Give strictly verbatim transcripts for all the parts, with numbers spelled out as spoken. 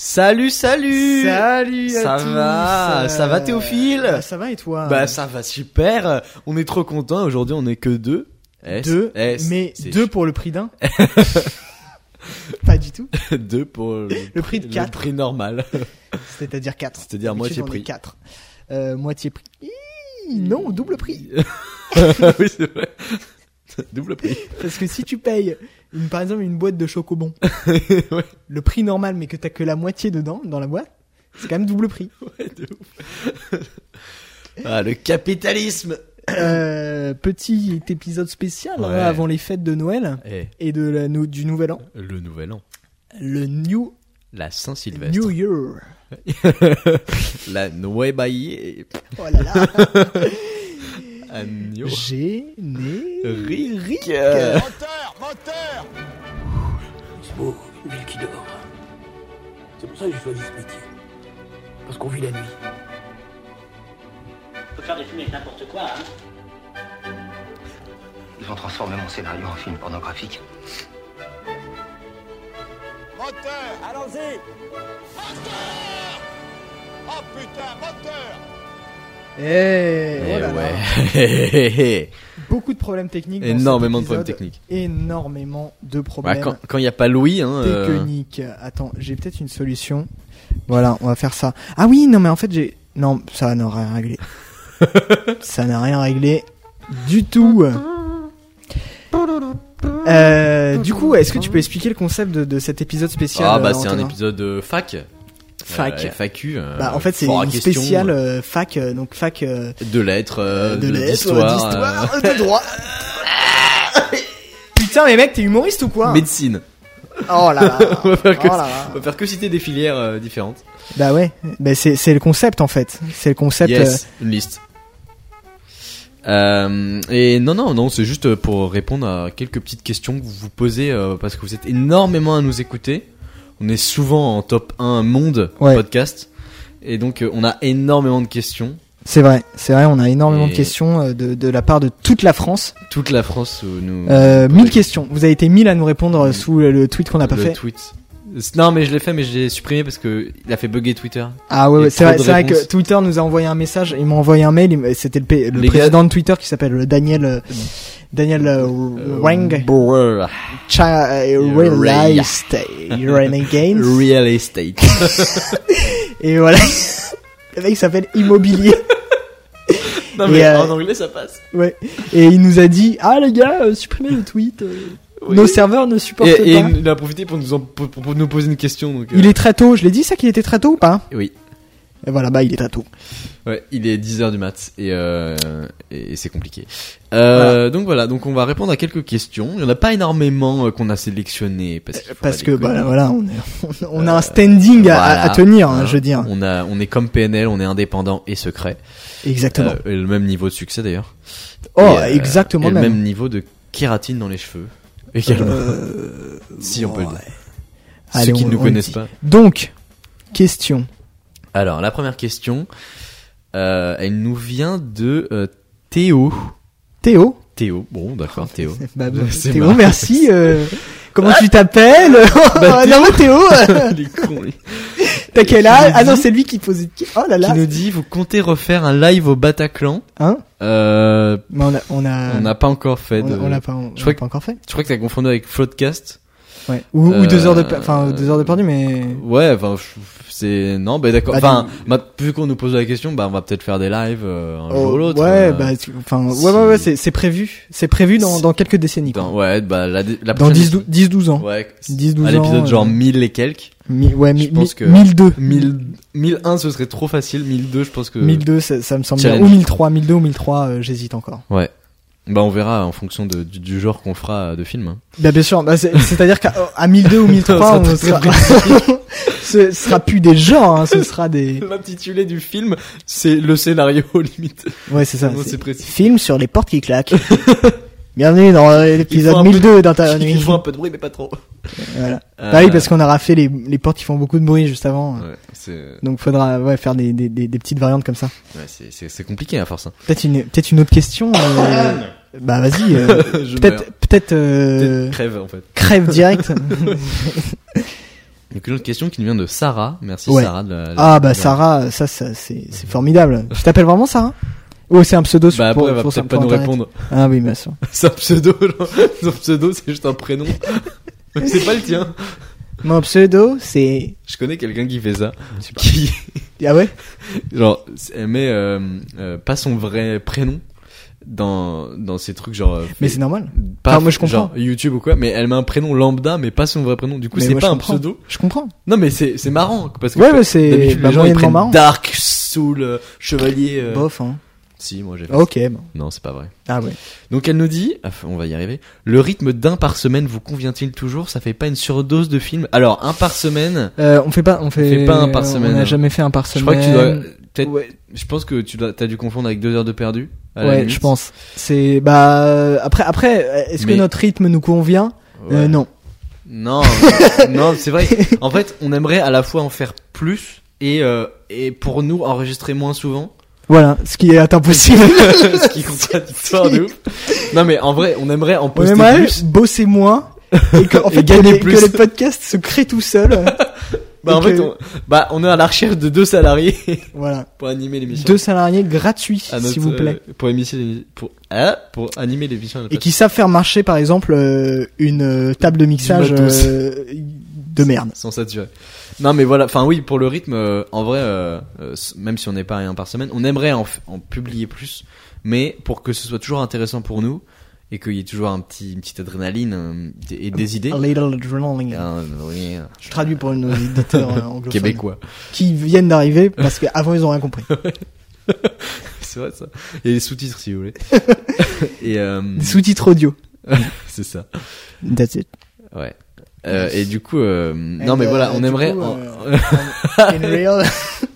Salut, salut! Salut à tous! Ça va? Euh... Ça va Théophile? Bah, ça va et toi? Bah ça va super! On est trop contents, aujourd'hui on est que deux. S, deux? S, mais c'est... deux pour le prix d'un? Pas du tout. Deux pour le, le prix de quatre. Le prix normal. C'est-à-dire quatre. C'est-à-dire moitié prix. quatre. Euh, moitié prix. Non, double prix. Oui, c'est vrai. Double prix. Parce que si tu payes, une, par exemple, une boîte de chocobons, ouais. Le prix normal, mais que t'as que la moitié dedans, dans la boîte, c'est quand même double prix. Ouais, de ouf. Ah, le capitalisme. Euh, petit épisode spécial, ouais. Hein, avant les fêtes de Noël et, et de la, du Nouvel An. Le Nouvel An. Le New... La Saint-Sylvestre. New Year. La Nueva Year. Oh là là. Agno. Générique. Menteur, menteur. C'est beau, une ville qui dort. C'est pour ça que j'ai choisi ce métier. Parce qu'on vit la nuit. On peut faire des films avec n'importe quoi, hein. Ils vont transformer mon scénario en film pornographique. Menteur. Allons-y. Menteur. Oh putain, menteur. Hey, eh oh ouais. Beaucoup de problèmes techniques. Énormément de problèmes techniques. Énormément de problèmes. Bah, quand il n'y a pas Louis, hein. Technique. Euh... Attends, j'ai peut-être une solution. Voilà, on va faire ça. Ah oui, non mais en fait j'ai, non, ça n'a rien réglé. Ça n'a rien réglé du tout. Euh, du coup, est-ce que tu peux expliquer le concept de, de cet épisode spécial? Ah bah euh, c'est un épisode euh, fac. Fac, euh, F A Q, euh, bah en fait c'est une spéciale euh, fac, euh, donc fac euh, de lettres, euh, de, de lettres, d'histoire, d'histoire euh... de droit. Putain mais mec t'es humoriste ou quoi? Médecine. Oh là là. On va faire que, oh là là. On va faire que citer des filières euh, différentes. Bah ouais, bah c'est c'est le concept en fait, c'est le concept. Yes, euh... une liste. Euh, et non non non c'est juste pour répondre à quelques petites questions que vous vous posez euh, parce que vous êtes énormément à nous écouter. On est souvent en top un monde, ouais. Podcast. Et donc, euh, on a énormément de questions. C'est vrai, c'est vrai, on a énormément et... de questions euh, de, de la part de toute la France. Toute la France, nous. Euh, mille questions. Vous avez été mille à nous répondre sous le tweet qu'on n'a pas le fait. Le tweet. Non, mais je l'ai fait, mais je l'ai supprimé parce que il a fait bugger Twitter. Ah ouais, ouais c'est, vrai, c'est vrai que Twitter nous a envoyé un message, il m'a envoyé un mail, c'était le, P, le président gars... de Twitter qui s'appelle Daniel, euh, Daniel euh, euh, Wang. Bro. Cha- real estate. Real estate. Et voilà. Le mec s'appelle Immobilier. Non mais euh, en anglais ça passe. Ouais. Et il nous a dit, ah les gars, euh, supprimez le tweet. Euh. Oui. Nos serveurs ne supportent et, pas. Et il a profité pour nous, en, pour, pour nous poser une question. Donc, euh... Il est très tôt, je l'ai dit ça qu'il était très tôt ou pas? Oui. Et voilà, bah il est très tôt. Ouais, il est dix heures du mat et, euh, et c'est compliqué. Euh, voilà. Donc voilà, donc on va répondre à quelques questions. Il n'y en a pas énormément euh, qu'on a sélectionné parce, qu'il faut parce que bah, voilà, on, est, on, on a euh, un standing voilà, à, à tenir, hein, je veux dire. On, a, on est comme P N L, on est indépendant et secret. Exactement. Euh, et le même niveau de succès d'ailleurs. Oh, et, exactement. Euh, et même. Le même niveau de kératine dans les cheveux. Également. Euh... Si on peut le dire. Allez, ceux qui ne nous connaissent pas. Donc, question. Alors, la première question, euh, elle nous vient de euh, Théo. Théo Théo, bon, d'accord, Théo. Bah, bah, Théo, marrant. Merci. Euh, comment ah tu t'appelles? Bah, Théo. Non, Théo. Il est con, lui. T'as quel âge? Ah non, c'est lui qui pose. Oh là là. Qui nous dit, vous comptez refaire un live au Bataclan? Hein? Euh. Mais on a, on a. On n'a pas encore fait. De... On, on l'a pas, on, je crois on l'a pas encore fait. Je crois que t'as confondu avec Floodcast. Ouais. Ou, euh, ou deux heures de, enfin, deux heures de perdu, mais. Ouais, enfin, c'est, non, bah d'accord. Enfin, bah, vu qu'on nous pose la question, bah, on va peut-être faire des lives, euh, un oh, jour ou l'autre. Ouais, euh, bah, enfin, ouais, ouais, ouais, c'est, c'est prévu. C'est prévu dans, dans quelques décennies. Dans, ouais, bah, la, la prochaine. Dans dix, douze ans. Ouais. dix, douze à ans. À l'épisode genre euh... mille et quelques. Mi- ouais, mi- je pense que mille deux. mille, mille un, ce serait trop facile. mille deux, je pense que. mille deux, ça, ça me semble bien. Ou mille trois, mille deux ou mille trois, euh, j'hésite encore. Ouais. Bah on verra en fonction de, du, du genre qu'on fera de film. Bah bien sûr, bah c'est, c'est-à-dire qu'à à mille deux ou mille trois, on sera, ce sera plus des genres, hein, ce sera des. L'intitulé du film, c'est le scénario limite. Ouais c'est ça. Non, c'est, c'est précis. Film sur les portes qui claquent. Bienvenue dans l'épisode mille deux d'Intérieur Nuit. Il faut un peu de bruit mais pas trop. Voilà. Euh... Bah oui parce qu'on a raflé les, les portes qui font beaucoup de bruit juste avant. Ouais, c'est... Donc faudra ouais faire des, des, des, des petites variantes comme ça. Ouais c'est, c'est, c'est compliqué à force. Hein. Peut-être une peut-être une autre question. Euh... Bah vas-y, euh, peut-être, peut-être, euh, peut-être crève en fait. Crève direct. y a qu'une autre question qui nous vient de Sarah. Merci ouais. Sarah. De la, la, ah bah de... Sarah, ça, ça c'est, c'est formidable. Tu t'appelles vraiment Sarah ? Oh, c'est un pseudo sur bah, pour, après, pour, pour, pour nous répondre. Ah oui, bien sûr. C'est un pseudo, genre. Son pseudo, c'est juste un prénom. C'est pas le tien. Mon pseudo, c'est... Je connais quelqu'un qui fait ça. Je sais pas. Qui... Ah ouais ? Genre, elle met euh, euh, pas son vrai prénom dans, dans ces trucs genre... Mais c'est normal. Pas enfin, moi, je comprends. Genre YouTube ou quoi, mais elle met un prénom lambda, mais pas son vrai prénom. Du coup, mais c'est moi, pas un comprends. Pseudo. Je comprends. Non, mais c'est, c'est marrant. Parce que ouais, mais c'est... Bah, les gens, ils prennent marrant. Dark, Soul, Chevalier... Euh... Bof, hein. Si, moi j'ai fait Ok, bon. Non, c'est pas vrai. Ah ouais. Donc elle nous dit, on va y arriver, le rythme d'un par semaine vous convient-il toujours ? Ça fait pas une surdose de films ? Alors, un par semaine... Euh, on fait pas, on fait, on fait pas un par semaine. On n'a jamais fait un par semaine. Je crois que tu dois, peut-être, ouais. je pense que tu dois, t'as dû confondre avec deux heures de perdu. Ouais, je pense. C'est, bah, après, après, est-ce Mais... que notre rythme nous convient ? ouais. euh, Non. Non, non, c'est vrai. En fait, on aimerait à la fois en faire plus et, euh, et pour nous enregistrer moins souvent. Voilà, ce qui est impossible. Ce qui est contradictoire de ouf. Non mais en vrai, on aimerait en poster on aimerait plus. Bosser moins. Et que, en fait, et gagner que, plus. Que le podcast se crée tout seul. Bah en que... fait, on, bah, on est à la recherche de deux salariés. Voilà. Pour animer l'émission. Deux salariés gratuits, notre, s'il vous plaît. Euh, pour, émission, pour, euh, pour animer l'émission. Et qui savent faire marcher, par exemple, euh, une euh, table de mixage euh, de merde. Sans saturer. Non mais voilà, enfin oui, pour le rythme, euh, en vrai, euh, euh, même si on n'est pas à un par semaine, on aimerait en, f- en publier plus, mais pour que ce soit toujours intéressant pour nous et qu'il y ait toujours un petit, une petite adrénaline euh, et des idées. A little adrenaline. Ah, oui. Je traduis pour nos éditeurs euh, anglophones. Québécois. Qui viennent d'arriver parce qu'avant ils ont rien compris. C'est vrai ça. Et les sous-titres si vous voulez. Et, euh... des sous-titres audio. C'est ça. That's it. Ouais. Euh, et du coup, euh, non mais euh, voilà, on aimerait. Coup, en... in real,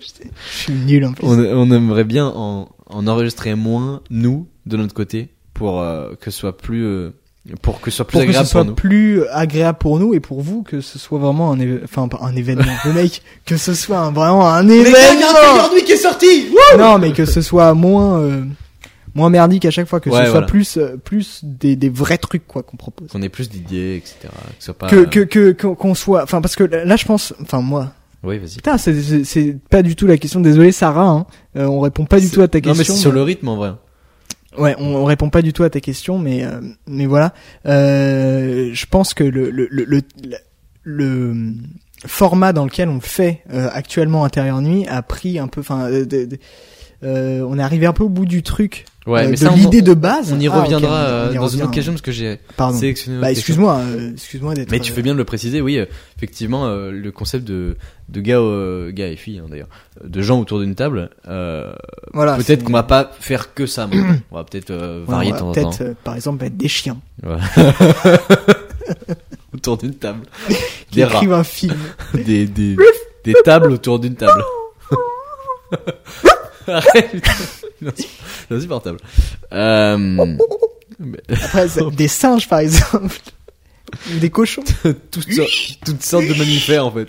je suis nul en plus. On, on aimerait bien en, en enregistrer moins nous de notre côté pour euh, que ce soit plus, euh, pour que ce soit plus pour agréable que ce pour soit nous. Plus agréable pour nous et pour vous que ce soit vraiment un, éve... enfin un événement. Le mec, que ce soit un, vraiment un événement. Il y a un Intérieur Nuit qui est sorti. Wouh non mais que ce soit moins. Euh... moins merdique à chaque fois que ouais, ce voilà. soit plus plus des des vrais trucs quoi qu'on propose qu'on ait plus d'idées etc que soit pas que que, que qu'on soit enfin parce que là je pense enfin moi oui vas-y putain c'est, c'est c'est pas du tout la question désolé Sarah hein euh, on répond pas du c'est... tout à ta question non mais c'est mais... sur le rythme en vrai ouais on, on répond pas du tout à ta question mais euh, mais voilà euh, je pense que le le le, le, le, le format dans lequel on fait euh, actuellement Intérieur Nuit a pris un peu enfin euh, on est arrivé un peu au bout du truc. Ouais, euh, mais de ça, l'idée on, de base. On y reviendra ah, okay, on y, on y dans revient, une autre question parce que j'ai pardon. sélectionné. Bah, excuse-moi, euh, excuse-moi d'être. Mais tu euh... fais bien de le préciser, oui. Euh, effectivement, euh, le concept de de gars, euh, gars et filles hein, d'ailleurs, de gens autour d'une table. Euh, voilà. Peut-être c'est... qu'on va pas faire que ça. On va peut-être euh, varier ouais, on va de temps en temps. Peut-être, euh, par exemple, être des chiens. Ouais. Autour d'une table. Qui des écrivent rats. Un film. Des des des tables autour d'une table. Arrête. C'est insupportable. Euh... Après, des singes, par exemple. Des cochons. toutes, sortes, toutes sortes de mammifères, en fait.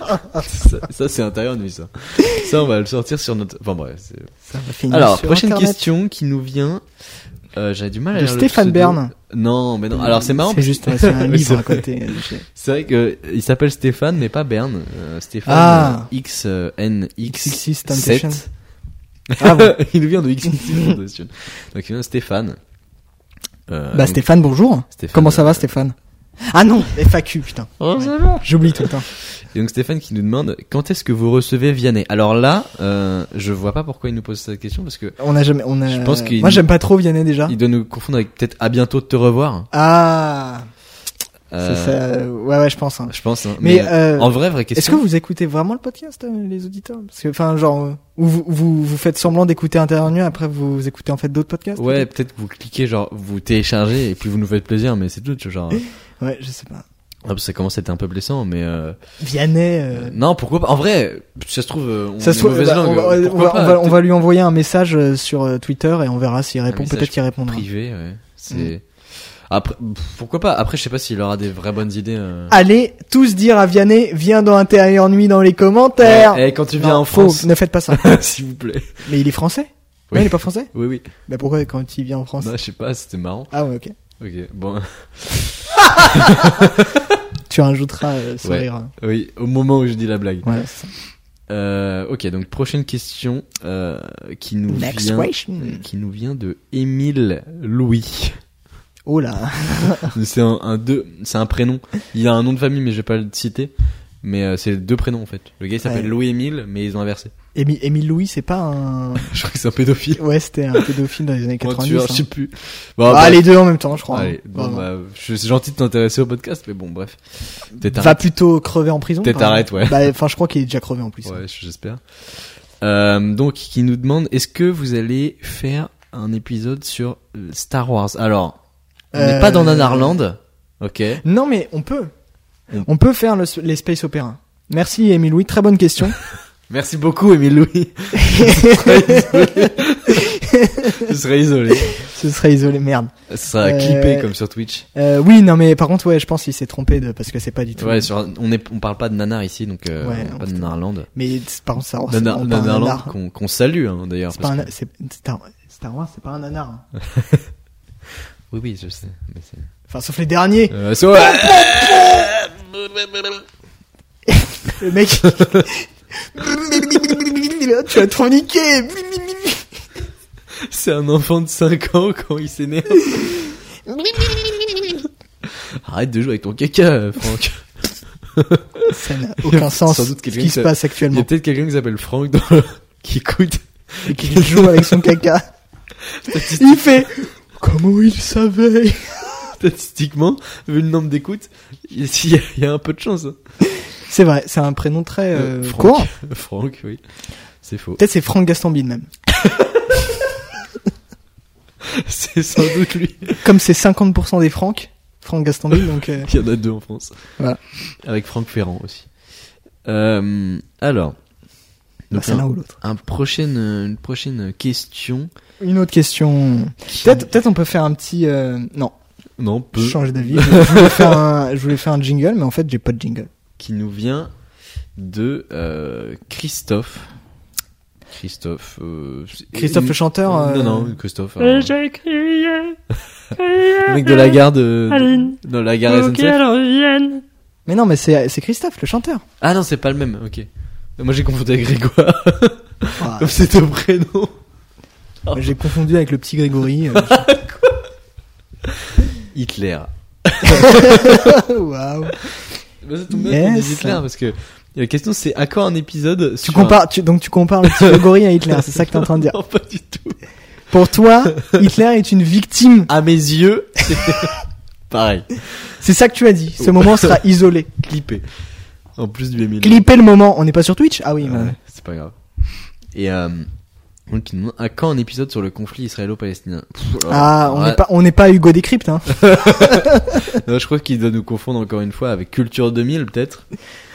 ça, ça, c'est Intérieur Nuit, ça. Ça, on va le sortir sur notre... Enfin, bref. C'est... Ça va finir alors, sur prochaine Internet. Question qui nous vient... Euh, j'avais du mal à de lire Stéphane le Bern. Non, mais non. Alors, c'est marrant. C'est juste c'est un livre à côté. C'est vrai que il s'appelle Stéphane, mais pas Bern. Euh, Stéphane ah. X N X sept. Ah bon. Il nous vient de X N X sept. Donc, il vient de Stéphane. Euh, bah, Stéphane, bonjour. Stéphane, Comment ça va, Stéphane ? Ah non, F A Q, putain. Oh, ça va. J'oublie tout le temps. Et donc, Stéphane qui nous demande, quand est-ce que vous recevez Vianney ? Alors là, euh, je vois pas pourquoi il nous pose cette question parce que. On a jamais, on a. Je pense qu'il Moi, j'aime pas trop Vianney déjà. Il doit nous confondre avec peut-être à bientôt de te revoir. Ah. Euh... C'est ça. Ouais, ouais, je pense, hein. Je pense, hein. Mais, mais euh, en vrai, vraie question. Est-ce que vous écoutez vraiment le podcast, les auditeurs ? Parce que, enfin, genre, ou vous, vous, vous faites semblant d'écouter Intérieur Nuit, après vous écoutez en fait d'autres podcasts ? Ouais, peut-être que vous cliquez, genre, vous téléchargez et puis vous nous faites plaisir, mais c'est tout, genre. Ouais, je sais pas. Ah, ça commence à être un peu blessant, mais euh... Vianney. Euh... Non, pourquoi pas. En vrai, ça se trouve, on ça se trouve, bah, langue, on, va, on, va, on, va, on va lui envoyer un message sur Twitter et on verra s'il répond. Peut-être qu'il répondra. Privé, ouais. C'est. Mmh. Après, pourquoi pas. Après, je sais pas s'il aura des vraies bonnes idées. Euh... Allez, tous dire à Vianney, viens dans Intérieur Nuit dans les commentaires. Et, et quand tu viens non, en France, faut, ne faites pas ça, s'il vous plaît. Mais il est français. Oui. Non, il est pas français. Oui, oui. Bah pourquoi quand il vient en France ? Non, je sais pas. C'était marrant. Ah ouais, ok. Ok, bon. tu rajouteras euh, sourire. Ouais. Oui, au moment où je dis la blague. Ouais, c'est ça. Euh, ok, donc prochaine question euh, qui nous Next vient question. qui nous vient de Émile Louis. Oh là. C'est un, un deux, c'est un prénom. Il a un nom de famille mais je vais pas le citer. Mais euh, c'est deux prénoms en fait. Le gars il s'appelle ouais. Louis Émile mais ils ont inversé. Émile, Émile Louis c'est pas un. Je crois que c'est un pédophile. Ouais, c'était un pédophile dans les années quatre-vingt-dix. Tueur, hein. Je sais plus. Bon, ah bah... les deux en même temps je crois. Allez, bon, bon, bah, je suis gentil de t'intéresser au podcast mais bon bref. Peut-être Va arrête. plutôt crever en prison. Peut-être arrête ouais. Bah enfin je crois qu'il est déjà crevé en plus. Ouais, hein. J'espère. Euh, donc qui nous demande est-ce que vous allez faire un épisode sur Star Wars. Alors on euh... n'est pas dans Nanarlande. Ok. Non mais on peut. On peut faire le, les space opéras. Merci Émile Louis, très bonne question. Merci beaucoup Émile Louis. Ce serait isolé. Ce serait isolé, merde. Ce sera euh, clippé comme sur Twitch. Euh, oui, non mais par contre ouais, je pense qu'il s'est trompé de parce que c'est pas du tout. Ouais, sur, on est on parle pas de nanar ici donc euh, ouais, on on pas de Nanarlande. Mais par contre ça on parle de Nanarlande qu'on qu'on salue hein, d'ailleurs. C'est pas un, que... c'est Star, Star Wars, c'est pas un nanar. Hein. Oui oui, je sais mais c'est enfin, sauf les derniers. Euh, so... Le mec. Tu vas trop niquer. C'est un enfant de cinq ans quand il s'énerve. Arrête de jouer avec ton caca, Franck. Ça n'a aucun sens. Sans doute ce qui se passe actuellement. Il y a peut-être quelqu'un qui s'appelle Franck dans le... qui écoute et qui joue avec son caca. Il fait. Comment il savait? Statistiquement, vu le nombre d'écoutes, il y, y a un peu de chance. C'est vrai, c'est un prénom très euh, Franck, court. Franck, oui. C'est faux. Peut-être c'est Franck Gastambide même. C'est sans doute lui. Comme c'est cinquante pour cent des Franck, Franck Gastambide, donc... Euh... Il y en a deux en France. Voilà. Avec Franck Ferrand aussi. Euh, alors... Bah, c'est l'un ou l'autre. Un prochaine, une prochaine question. Une autre question. Qui... Peut-être, peut-être on peut faire un petit... Euh... Non. Non, peu. Je change d'avis. Je voulais faire un, je voulais faire un jingle, mais en fait, j'ai pas de jingle. Qui nous vient de, euh, Christophe. Christophe, euh, Christophe une... le chanteur, euh... Non, non, Christophe. Euh... Et j'ai crié, crié. Le mec de la gare de, Aline. De, de la gare S N C F. Qu'elle revienne. Mais non, mais c'est, c'est Christophe, le chanteur. Ah non, c'est pas le même, ok. Moi, j'ai confondu avec Grégoire. Ah, comme c'était au prénom. Mais j'ai confondu avec le petit Grégory. Euh, Quoi? Hitler. Waouh. Bah, ça tombe bien qu'on dise Hitler parce que la question c'est à quoi un épisode sur tu compares, un... tu, donc tu compares le petit Grégory à Hitler, c'est ça que t'es en train de dire? Non, pas du tout. Pour toi, Hitler est une victime. À mes yeux, c'est pareil. C'est ça que tu as dit. Ce moment sera isolé. Clippé. En plus du Émile. Clippé le moment. On n'est pas sur Twitch? Ah oui. Ouais, ouais. C'est pas grave. Et, euh, donc, à quand un épisode sur le conflit israélo-palestinien? Pff, Ah, on n'est ouais. pas, on n'est pas Hugo Décrypte, hein. Non, je crois qu'ils doivent nous confondre encore une fois avec Culture deux mille, peut-être.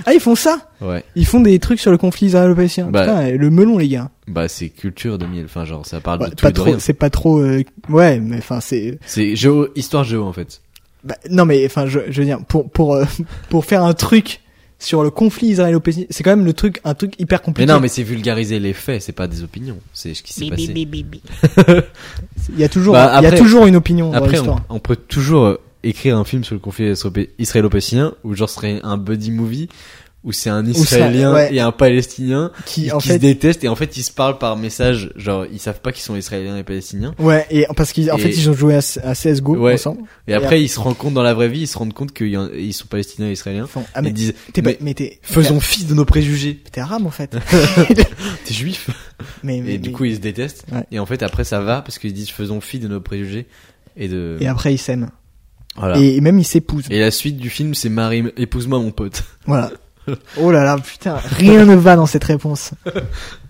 Ah, ils font ça? Ouais. Ils font des trucs sur le conflit israélo-palestinien. Bah, putain, le melon, les gars. Bah, c'est Culture deux mille. Enfin, genre, ça parle bah, de tout et de rien. C'est pas trop, euh, ouais, mais enfin, c'est... C'est géo, histoire géo, en fait. Bah, non, mais enfin, je, je veux dire, pour, pour, euh, pour faire un truc sur le conflit israélo-palestinien, c'est quand même le truc, un truc hyper compliqué. Mais non, mais c'est vulgariser les faits, c'est pas des opinions, c'est ce qui s'est passé. Il y a toujours, bah, après, il y a toujours une opinion après, dans l'histoire. On, on peut toujours écrire un film sur le conflit israélo-palestinien, où genre serait un buddy movie, où c'est un Israélien ça, ouais. et un Palestinien qui, qui, en qui fait, se détestent et en fait ils se parlent par message, genre ils savent pas qu'ils sont Israéliens et Palestiniens. Ouais, et parce qu'en fait ils ont joué à, à C S G O ouais. ensemble. Et, et après, après ils se rendent compte dans la vraie vie, ils se rendent compte qu'ils sont Palestiniens et Israéliens. Enfin, ah, mais, ils disent t'es pas, mais, mais t'es, faisons t'es, fi de nos préjugés. T'es arabe en fait. T'es juif. Mais, mais, et du mais, coup ils se détestent. Ouais. Et en fait après ça va parce qu'ils disent faisons fi de nos préjugés et de. Et après ils s'aiment. Voilà. Et, et même ils s'épousent. Et la suite du film c'est Marie épouse-moi mon pote. Voilà. Oh là là, putain, rien ne va dans cette réponse.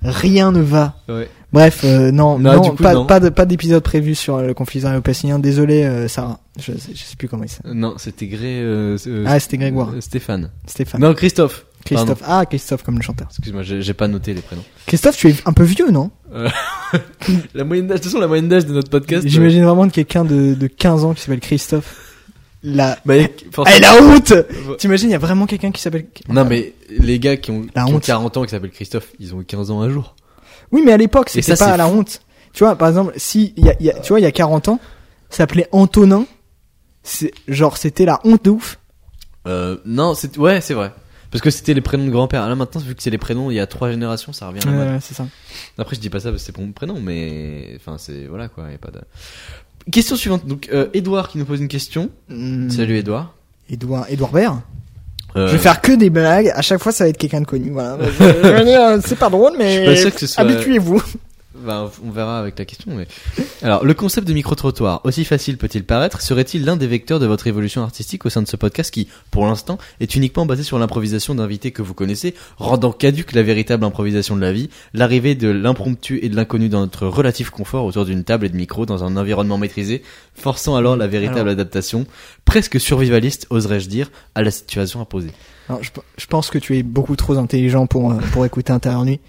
Rien ne va. Ouais. Bref, euh, non, non, non, coup, pas, non, pas de, pas d'épisode prévu sur le conflit israélo-palestinien. Désolé, euh, Sarah. Je, je sais plus comment il s'appelle. Non, c'était Gré. Euh, euh, ah, c'était Grégoire. Stéphane. Stéphane. Non, Christophe. Christophe. Pardon. Ah, Christophe comme le chanteur. Excuse-moi, j'ai, j'ai pas noté les prénoms. Christophe, tu es un peu vieux, non? Euh, la moyenne d'âge, de toute façon, la moyenne d'âge de notre podcast. J'imagine euh... vraiment de quelqu'un de, de quinze ans qui s'appelle Christophe. La, bah, ah, la honte! T'imagines, il y a vraiment quelqu'un qui s'appelle... Non, mais les gars qui ont, qui ont quarante ans et qui s'appellent Christophe, ils ont quinze ans un jour. Oui, mais à l'époque, c'était ça, pas à la honte. Tu vois, par exemple, si, y a, y a, tu vois, il y a quarante ans, ça s'appelait Antonin. C'est, genre, c'était la honte de ouf. Euh, non, c'est... ouais, c'est vrai. Parce que c'était les prénoms de grand-père. Là maintenant, vu que c'est les prénoms il y a trois générations, ça revient à la mode. Ouais, c'est ça. Après, je dis pas ça parce que c'est pour mon prénom, mais enfin, c'est voilà quoi. Il y a pas de question suivante. Donc, euh, Édouard qui nous pose une question. Mmh. Salut Édouard. Édouard, Édouard Baird. Euh... Je vais faire que des blagues. À chaque fois, ça va être quelqu'un de connu. Voilà. C'est pas drôle, mais je suis pas sûr que ce soit... habituez-vous. Ben, on verra avec la question. Mais... Alors, le concept de micro-trottoir, aussi facile peut-il paraître, serait-il l'un des vecteurs de votre évolution artistique au sein de ce podcast qui, pour l'instant, est uniquement basé sur l'improvisation d'invités que vous connaissez, rendant caduque la véritable improvisation de la vie, l'arrivée de l'impromptu et de l'inconnu dans notre relatif confort autour d'une table et de micro dans un environnement maîtrisé, forçant alors la véritable alors... adaptation, presque survivaliste, oserais-je dire, à la situation imposée. Alors, je, je pense que tu es beaucoup trop intelligent pour, euh, pour écouter Intérieur Nuit.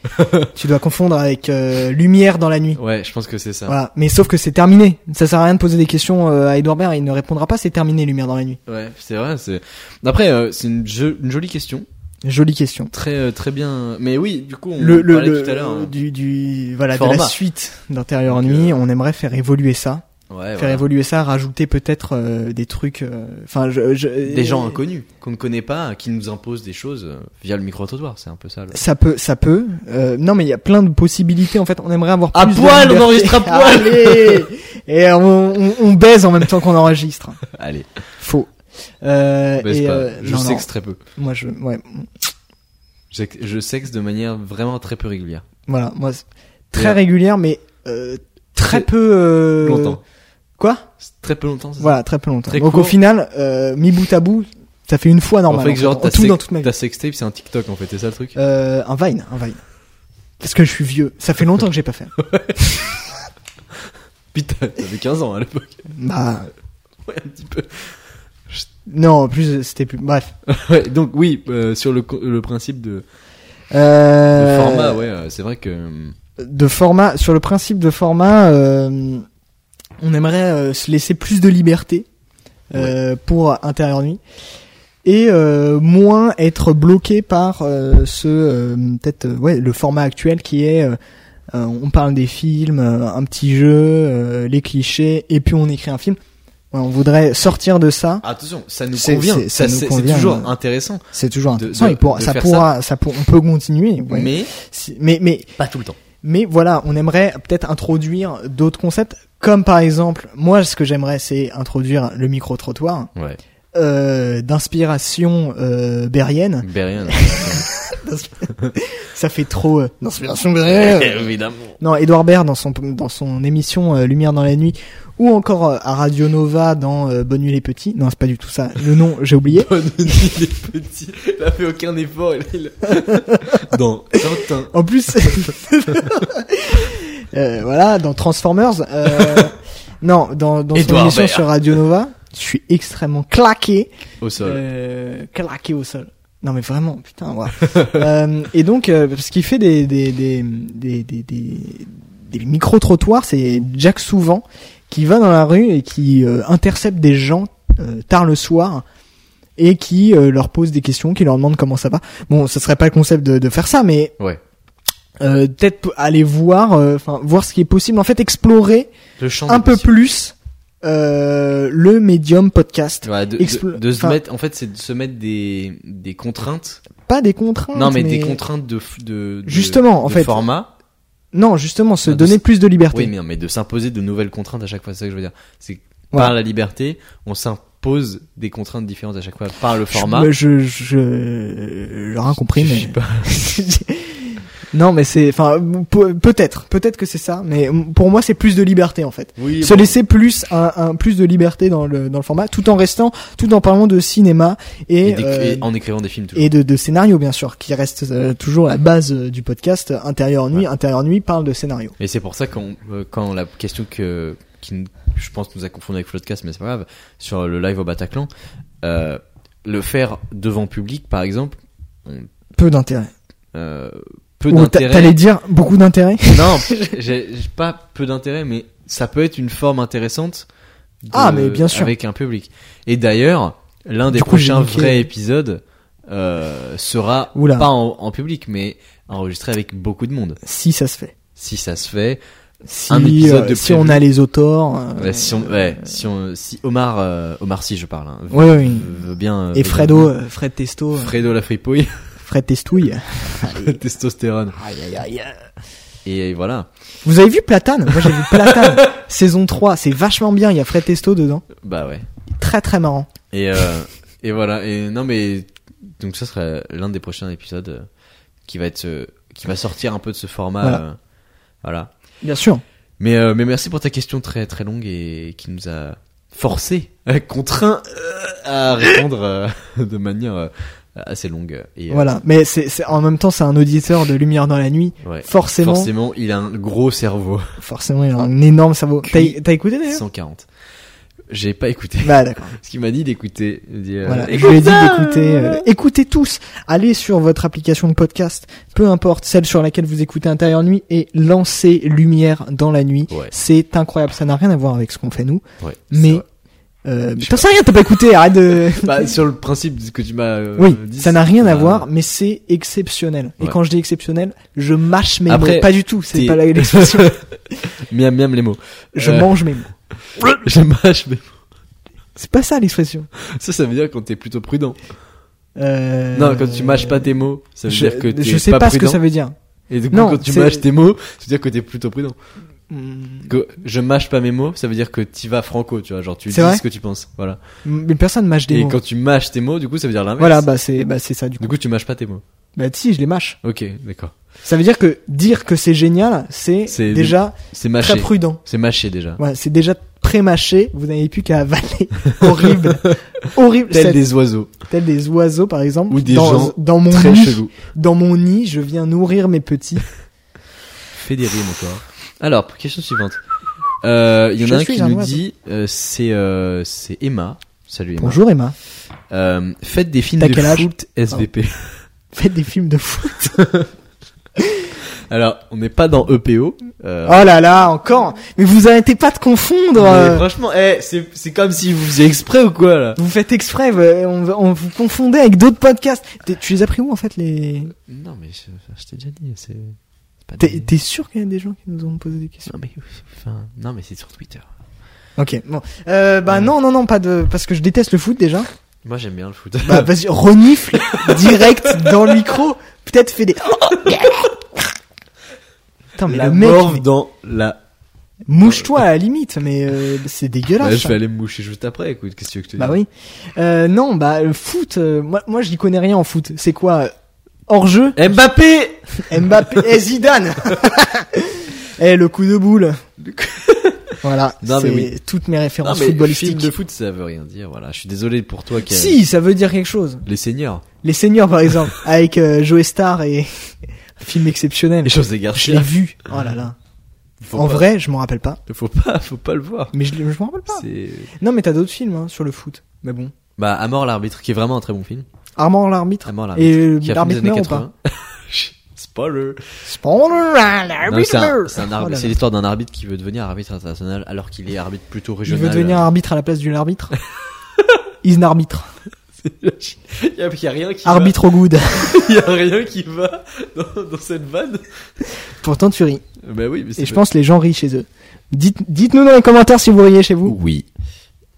Tu dois confondre avec euh, Lumière dans la nuit. Ouais, je pense que c'est ça. Voilà. Mais sauf que c'est terminé. Ça sert à rien de poser des questions euh, à Édouard Baird. Il ne répondra pas, c'est terminé, Lumière dans la nuit. Ouais, c'est vrai. C'est... Après, euh, c'est une, jo- une jolie question. Jolie question. Très, euh, très bien. Mais oui, du coup, on le, parlait le, tout à l'heure. Le, hein. du, du, voilà, Format. De la suite d'Intérieur Nuit, euh... on aimerait faire évoluer ça. Ouais, faire voilà. évoluer ça, rajouter peut-être euh, des trucs, enfin, euh, je, je des gens inconnus qu'on ne connaît pas, qui nous imposent des choses euh, via le micro-trottoir, c'est un peu ça. Là. Ça peut, ça peut. Euh, non, mais il y a plein de possibilités en fait. On aimerait avoir plus à poil, on enregistre à poil. Allez, et on, on, on baise en même temps qu'on enregistre. Allez, faux. Euh, et pas. Euh, je non, sexe non. très peu. Moi, je, ouais. Je, je sexe de manière vraiment très peu régulière. Voilà, moi très ouais. régulière, mais euh, très, très peu euh... longtemps. Quoi ? Très peu longtemps, c'est ça ? Voilà, très peu longtemps. Très Donc court. Au final, euh, mis bout à bout, ça fait une fois normal. En fait, genre, en ta, tout, sec- ta sextape, c'est un TikTok en fait, c'est ça le truc ? euh, Un Vine, un Vine. Parce que je suis vieux, ça fait longtemps que j'ai pas fait. Putain, t'avais quinze ans à l'époque. Bah... Ouais, un petit peu. Je... Non, en plus, c'était plus... Bref. Donc oui, euh, sur le, le principe de... Euh... de format, ouais, c'est vrai que... De format, sur le principe de format... Euh... On aimerait euh, se laisser plus de liberté euh, ouais. pour Intérieur Nuit et euh, moins être bloqué par euh, ce euh, peut-être euh, ouais le format actuel qui est euh, euh, on parle des films, euh, un petit jeu, euh, les clichés et puis on écrit un film. Ouais, on voudrait sortir de ça. Attention, ça nous c'est, convient. C'est, ça, ça nous c'est, convient. C'est toujours intéressant. C'est toujours intéressant. De, de, pour, de ça pourra, ça, ça pour, on peut continuer. Ouais. Mais, si, mais, mais pas tout le temps. Mais voilà, on aimerait peut-être introduire d'autres concepts, comme par exemple, moi ce que j'aimerais c'est introduire le micro-trottoir, ouais. euh, d'inspiration euh, bérienne. Bérienne. Ça fait trop euh, d'inspiration bérienne. Évidemment. Non, Édouard Baird dans son dans son émission euh, Lumière dans la nuit, ou encore euh, à Radio Nova dans euh, Bonne nuit les petits. Non, c'est pas du tout ça. Le nom, j'ai oublié. Bonne nuit les petits. Il a fait aucun effort. Il a... dans Tintin. En plus. Euh, voilà, dans Transformers, euh, non, dans, dans son émission sur Radio Nova, je suis extrêmement claqué. Au sol. Euh, claqué au sol. Non, mais vraiment, putain, ouais. euh, et donc, euh, parce qu'il fait des, des, des, des, des, des, des micro-trottoirs, c'est Jack Souvent, qui va dans la rue et qui, euh, intercepte des gens, euh, tard le soir. Et qui, euh, leur pose des questions, qui leur demande comment ça va. Bon, ça serait pas le concept de, de faire ça, mais. Ouais. Euh, peut-être aller voir, enfin euh, voir ce qui est possible. En fait, explorer le champ un peu possible. plus euh, le médium podcast. Ouais, de, Explo- de, de se mettre, en fait, c'est de se mettre des des contraintes. Pas des contraintes. Non, mais, mais... des contraintes de de, de justement, en de fait, format. Non, justement, se ah, donner de... plus de liberté. Oui, mais non, mais de s'imposer de nouvelles contraintes à chaque fois. C'est ça que je veux dire. C'est voilà. Par la liberté, on s'imp. pose des contraintes différentes à chaque fois par le format. Je je, je, je rien compris je, mais non mais c'est enfin peut-être peut-être que c'est ça mais pour moi c'est plus de liberté en fait. Oui, se bon. laisser plus un, un plus de liberté dans le dans le format tout en restant tout en parlant de cinéma et, et, des, euh, et en écrivant des films toujours. Et de de scénario bien sûr qui reste euh, toujours la base du podcast Intérieur Nuit. Ouais. Intérieur Nuit parle de scénario. Et c'est pour ça qu'on euh, quand la question que qui je pense nous a confondu avec Floodcast mais c'est pas grave sur le live au Bataclan euh, le faire devant public par exemple peu d'intérêt euh, peu Ou d'intérêt t'allais dire beaucoup d'intérêt non j'ai, j'ai pas peu d'intérêt mais ça peut être une forme intéressante de, ah mais bien sûr avec un public et d'ailleurs l'un des du prochains coup, vrais épisodes euh, sera Oula. pas en, en public mais enregistré avec beaucoup de monde si ça se fait si ça se fait Si, un épisode de si on a les auteurs. Euh... Ouais, si, on, ouais, si, on, si Omar, euh, Omar Sy, je parle. Hein, veut, ouais, oui. veut bien. Et veut Fredo, bien. Fred Testot. Fredo la fripouille. Fred Testouille. Testostérone. Aïe, aïe, aïe. Et voilà. Vous avez vu Platane? Moi j'ai vu Platane. Saison trois, c'est vachement bien, il y a Fred Testot dedans. Bah ouais. Très très marrant. Et, euh, et voilà. Et non mais. Donc ça serait l'un des prochains épisodes qui va, être, qui va sortir un peu de ce format. Voilà. Euh, voilà. Bien sûr. Mais, euh, mais merci pour ta question très très longue et qui nous a forcé, contraint euh, à répondre euh, de manière euh, assez longue. Et, euh, voilà, mais c'est, c'est, en même temps c'est un auditeur de Lumière dans la nuit. Ouais. Forcément. Forcément, il a un gros cerveau. Forcément, il a un énorme cerveau. T'as, t'as écouté d'ailleurs cent quarante. J'ai pas écouté. Bah d'accord. Ce qu'il m'a dit d'écouter. Il dit, euh, voilà. Je lui ai dit d'écouter. Euh, écoutez tous. Allez sur votre application de podcast, peu importe celle sur laquelle vous écoutez Intérieur Nuit, et lancez Lumière dans la nuit. Ouais. C'est incroyable. Ça n'a rien à voir avec ce qu'on fait nous. Ouais, mais euh, t'en sais rien. T'as pas écouté. Arrête de. Bah sur le principe de ce que tu m'as. Euh, oui. Dit, ça n'a rien à voir, mais c'est exceptionnel. Ouais. Et quand je dis exceptionnel, je mâche mes Après, mots. Pas du tout. C'est t'es... pas l'expression. Miam miam les mots. Je euh... mange mes mots. Je mâche mes mots. C'est pas ça l'expression. Ça, ça veut dire quand t'es plutôt prudent. Euh... Non, quand tu mâches pas tes mots, ça veut je, dire que t'es pas prudent. Je sais pas, pas ce que ça veut dire. Et du coup, non, quand tu c'est... mâches tes mots, ça veut dire que t'es plutôt prudent. Mmh. Que je mâche pas mes mots, ça veut dire que t'y vas franco, tu vois, genre tu c'est dis ce que tu penses, voilà. Mais personne mâche des Et mots. Et quand tu mâches tes mots, du coup, ça veut dire l'inverse. Voilà, bah c'est, bah c'est ça du coup. Du coup, tu mâches pas tes mots. Bah si, je les mâche. Ok, d'accord. Ça veut dire que dire que c'est génial, c'est, c'est déjà c'est très prudent. C'est mâché déjà. Ouais, c'est déjà pré-mâché, vous n'avez plus qu'à avaler. Horrible. Horrible. Tel cette... des oiseaux. Tel des oiseaux, par exemple. Ou des dans, gens dans mon très nid, chelous. Dans mon nid, je viens nourrir mes petits. Fais des rimes encore. Alors, question suivante. Euh, il y en a un qui nous dit, euh, c'est, euh, c'est Emma. Salut Emma. Bonjour Emma. Euh, faites des films T'as de foot S V P. Oh. Faites des films de foot. Alors, on n'est pas dans E P O. Euh... Oh là là, encore. Mais vous arrêtez pas de confondre. Mais franchement, eh, c'est c'est comme si vous faisiez exprès ou quoi là. Vous faites exprès. On, on vous confondez avec d'autres podcasts. T'es, tu les as pris où en fait les Non mais je, je t'ai déjà dit. C'est, c'est pas. T'es, des... t'es sûr qu'il y a des gens qui nous ont posé des questions? Non mais enfin, non mais c'est sur Twitter. Ok. Bon. Euh, bah ouais. non non non pas de parce que je déteste le foot déjà. Moi j'aime bien le foot. Bah vas-y, renifle direct dans le micro. Peut-être fais des. Putain, mais la le mec, morve mais... dans la... Mouche-toi à la limite, mais euh, c'est dégueulasse. Bah, je vais aller me moucher juste après, écoute, qu'est-ce que tu veux que je te dise ? Bah oui. Euh, non, bah le foot, euh, moi, moi je n'y connais rien en foot. C'est quoi euh, hors-jeu ? Mbappé Mbappé et Zidane. Eh, le coup de boule. Voilà, non, c'est oui. toutes mes références non, mais footballistiques. Film de foot, ça veut rien dire, voilà. Je suis désolé pour toi qui a... Si, ça veut dire quelque chose. Les seniors. Les seniors, par exemple, avec euh, Joe Star et... Film exceptionnel. Les choses égarées. Je l'ai vu. Oh là là. Faut en pas. Vrai, je m'en rappelle pas. Faut pas, faut pas le voir. Mais je, je m'en rappelle pas. C'est... Non, mais t'as d'autres films hein, sur le foot. Mais bon. Bah, À mort l'arbitre, qui est vraiment un très bon film. À mort l'arbitre. À mort l'arbitre. Et qui a l'arbitre meurt ou pas ? Spoiler. Spoiler à l'arbitre. Non, c'est, un, c'est, un arbitre, oh c'est l'histoire d'un arbitre qui veut devenir arbitre international alors qu'il est arbitre plutôt régional. Il veut devenir arbitre à la place d'une arbitre. Il est un arbitre. Il y a, y a rien qui arbitre va. Au good. Il y a rien qui va dans, dans cette vanne. Pourtant tu ris. Bah oui, mais c'est et je pense que les gens rient chez eux. Dites, dites-nous dans les commentaires si vous riez chez vous. Oui.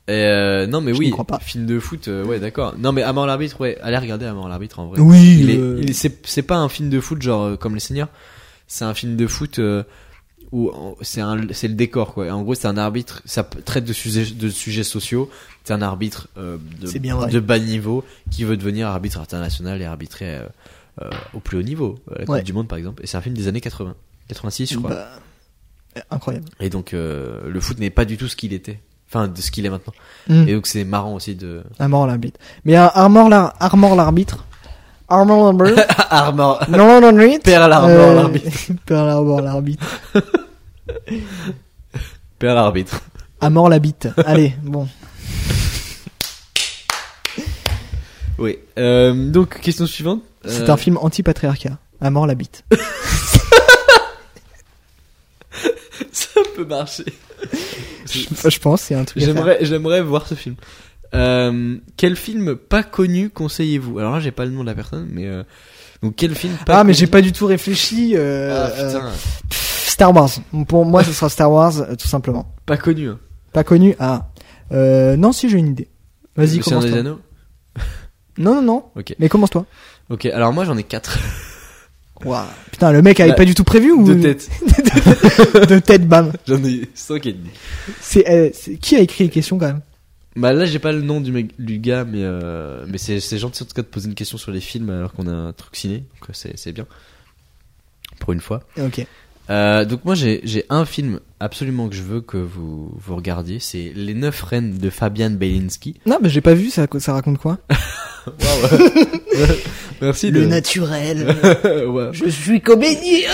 Et euh, non mais je oui. Crois pas. Film de foot, euh, ouais d'accord. Non mais À mort l'arbitre, ouais. Allez regarder À mort l'arbitre en vrai. Oui. Il euh... est, il, c'est, c'est pas un film de foot genre euh, comme Les Seigneurs. C'est un film de foot. Euh, Où c'est un, c'est le décor quoi. En gros, c'est un arbitre. Ça traite de sujets, de sujets sociaux. C'est un arbitre euh, de, de bas niveau qui veut devenir arbitre international et arbitrer euh, euh, au plus haut niveau, à la Coupe ouais. du Monde par exemple. Et c'est un film des années quatre-vingts, quatre-vingt-six, je crois. Bah, incroyable. Et donc, euh, le foot n'est pas du tout ce qu'il était. Enfin, de ce qu'il est maintenant. Mm. Et donc, c'est marrant aussi de. À mort l'arbitre. Mais à, à mort la, à mort l'arbitre. Armand Lambert. Armand. Non, non, non. Père l'armand, l'arbitre. Père l'armand, l'arbitre. Père l'arbitre. À mort la bite. Allez, bon. Oui. Euh, donc, question suivante. C'est euh... un film anti-patriarcat. À mort la bite. Ça peut marcher. Je, je pense, c'est un truc. J'aimerais, j'aimerais voir ce film. Euh, quel film pas connu conseillez-vous? Alors là, j'ai pas le nom de la personne, mais euh... donc quel film pas Ah, connu... mais j'ai pas du tout réfléchi. Euh... Ah putain. Euh... Star Wars. Pour moi, ce sera Star Wars, tout simplement. Pas connu. Hein. Pas connu. Ah. Euh, non, si j'ai une idée. Vas-y, commence-toi. C'est un des anneaux. Non, non, non. Ok. Mais commence-toi. Ok. Alors moi, j'en ai quatre. Waouh. Putain, le mec avait bah, pas du tout prévu ou... De tête. De tête, bam. J'en ai cinq et demi. C'est, euh, c'est... qui a écrit les questions quand même? Bah là, j'ai pas le nom du mec, du gars, mais euh, mais c'est c'est gentil en tout cas de poser une question sur les films alors qu'on a un truc ciné. Donc c'est c'est bien. Pour une fois. Ok. Euh, donc moi j'ai j'ai un film absolument que je veux que vous vous regardiez, c'est Les Neuf Reines de Fabián Bielinsky. Non, mais j'ai pas vu, ça ça raconte quoi? Waouh. Merci. Le de... naturel. Ouais. Je suis comédien.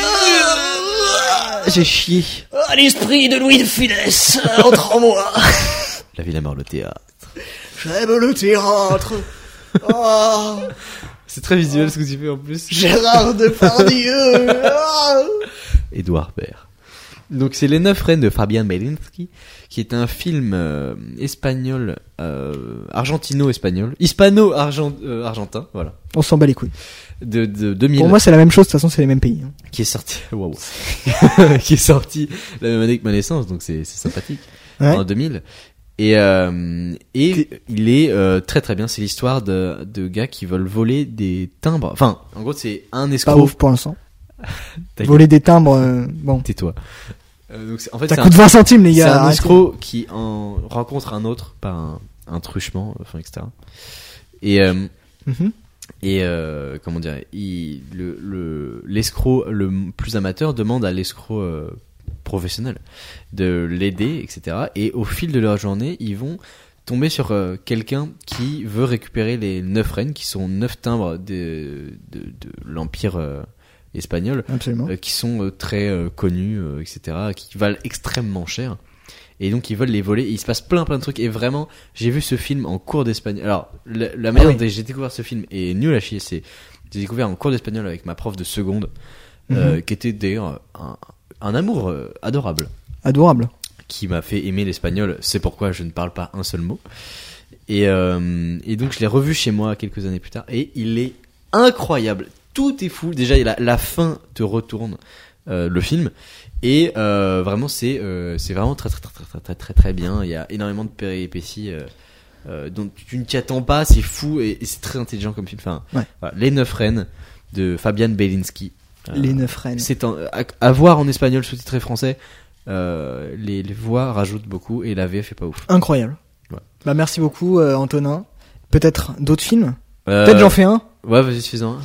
J'ai chié. Oh, l'esprit de Louis de Funès entre en moi. La vie, la mort, le théâtre. J'aime le théâtre. Oh. C'est très visuel oh. ce que tu fais en plus. Gérard Depardieu. Oh. Édouard Baird. Donc c'est Les Neuf Reines de Fabián Bielinsky, qui est un film euh, espagnol, euh, argentino-espagnol, hispano-argentin, voilà. On s'en bat les couilles. De, de deux mille. Pour moi c'est la même chose, de toute façon c'est les mêmes pays. Hein. Qui est sorti, waouh, qui est sorti la même année que ma naissance, donc c'est, c'est sympathique. Ouais. En deux mille. Et, euh, et il est euh, très très bien. C'est l'histoire de, de gars qui veulent voler des timbres. Enfin, en gros, c'est un escroc. Pas ouf pour l'instant. Voler des timbres, euh, bon. Tais-toi. Euh, donc c'est, en fait, ça c'est coûte un, vingt centimes, les gars. C'est un arrêtez. Escroc qui en rencontre un autre par un, un truchement, enfin, et cetera. Et, euh, mm-hmm. et euh, comment dire, il, le, le, l'escroc le plus amateur demande à l'escroc euh, professionnel de l'aider, et cetera. Et au fil de leur journée, ils vont tomber sur euh, quelqu'un qui veut récupérer les neuf reines, qui sont neuf timbres de, de, de l'Empire euh, espagnol, euh, qui sont euh, très euh, connus, euh, et cetera, qui valent extrêmement cher. Et donc, ils veulent les voler. Et il se passe plein, plein de trucs. Et vraiment, j'ai vu ce film en cours d'espagnol. Alors, la, la manière ah oui. dont j'ai découvert ce film est nulle à chier. C'est, j'ai découvert en cours d'espagnol avec ma prof de seconde, mm-hmm. euh, qui était d'ailleurs un Un amour euh, adorable. Adorable. Qui m'a fait aimer l'espagnol, c'est pourquoi je ne parle pas un seul mot. Et, euh, et donc je l'ai revu chez moi quelques années plus tard, et il est incroyable. Tout est fou. Déjà, la, la fin te retourne euh, le film, et euh, vraiment, c'est, euh, c'est vraiment très, très, très, très, très, très, très bien. Il y a énormément de péripéties euh, euh, dont tu ne t'y attends pas, c'est fou, et, et c'est très intelligent comme film. Enfin, ouais. Voilà, Les Neuf Reines de Fabián Bielinsky. Les neuf reines. C'est en, à, à voir en espagnol sous-titré français. Euh, les, les voix rajoutent beaucoup et la V F est pas ouf. Incroyable. Ouais. Bah merci beaucoup euh, Antonin. Peut-être d'autres films. Euh, Peut-être j'en fais un. Ouais, vas-y, fais-en un.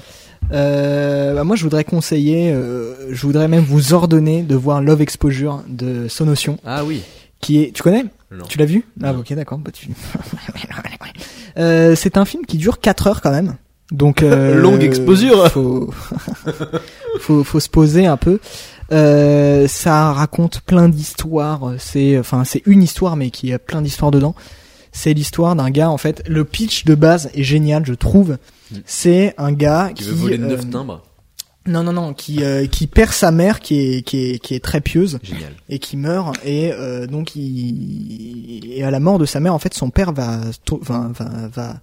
Euh, bah moi je voudrais conseiller, euh, je voudrais même vous ordonner de voir Love Exposure de Sonotion. Ah oui. Qui est, tu connais? Non. Tu l'as vu? Non. Ah ok, d'accord. Bah, tu... euh, c'est un film qui dure quatre heures quand même. Donc euh, longue exposure. Faut, faut faut se poser un peu. Euh, ça raconte plein d'histoires. C'est enfin c'est une histoire mais qui a plein d'histoires dedans. C'est l'histoire d'un gars en fait. Le pitch de base est génial, je trouve. C'est un gars qui, qui veut voler euh, neuf timbres. Non non non, qui euh, qui perd sa mère qui est qui est qui est très pieuse. Génial. Et qui meurt et euh, donc il et à la mort de sa mère en fait son père va va va, va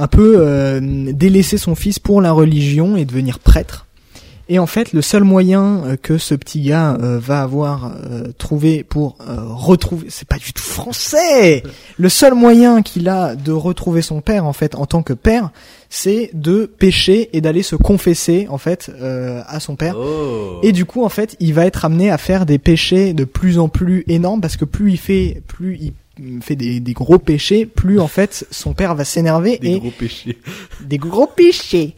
un peu euh, délaisser son fils pour la religion et devenir prêtre. Et en fait, le seul moyen que ce petit gars euh, va avoir euh, trouvé pour euh, retrouver... C'est pas du tout français! Le seul moyen qu'il a de retrouver son père, en fait, en tant que père, c'est de pécher et d'aller se confesser, en fait, euh, à son père. Oh. Et du coup, en fait, il va être amené à faire des péchés de plus en plus énormes, parce que plus il fait, plus il fait des, des gros péchés, plus en fait son père va s'énerver des et... Des gros péchés. Des gros péchés.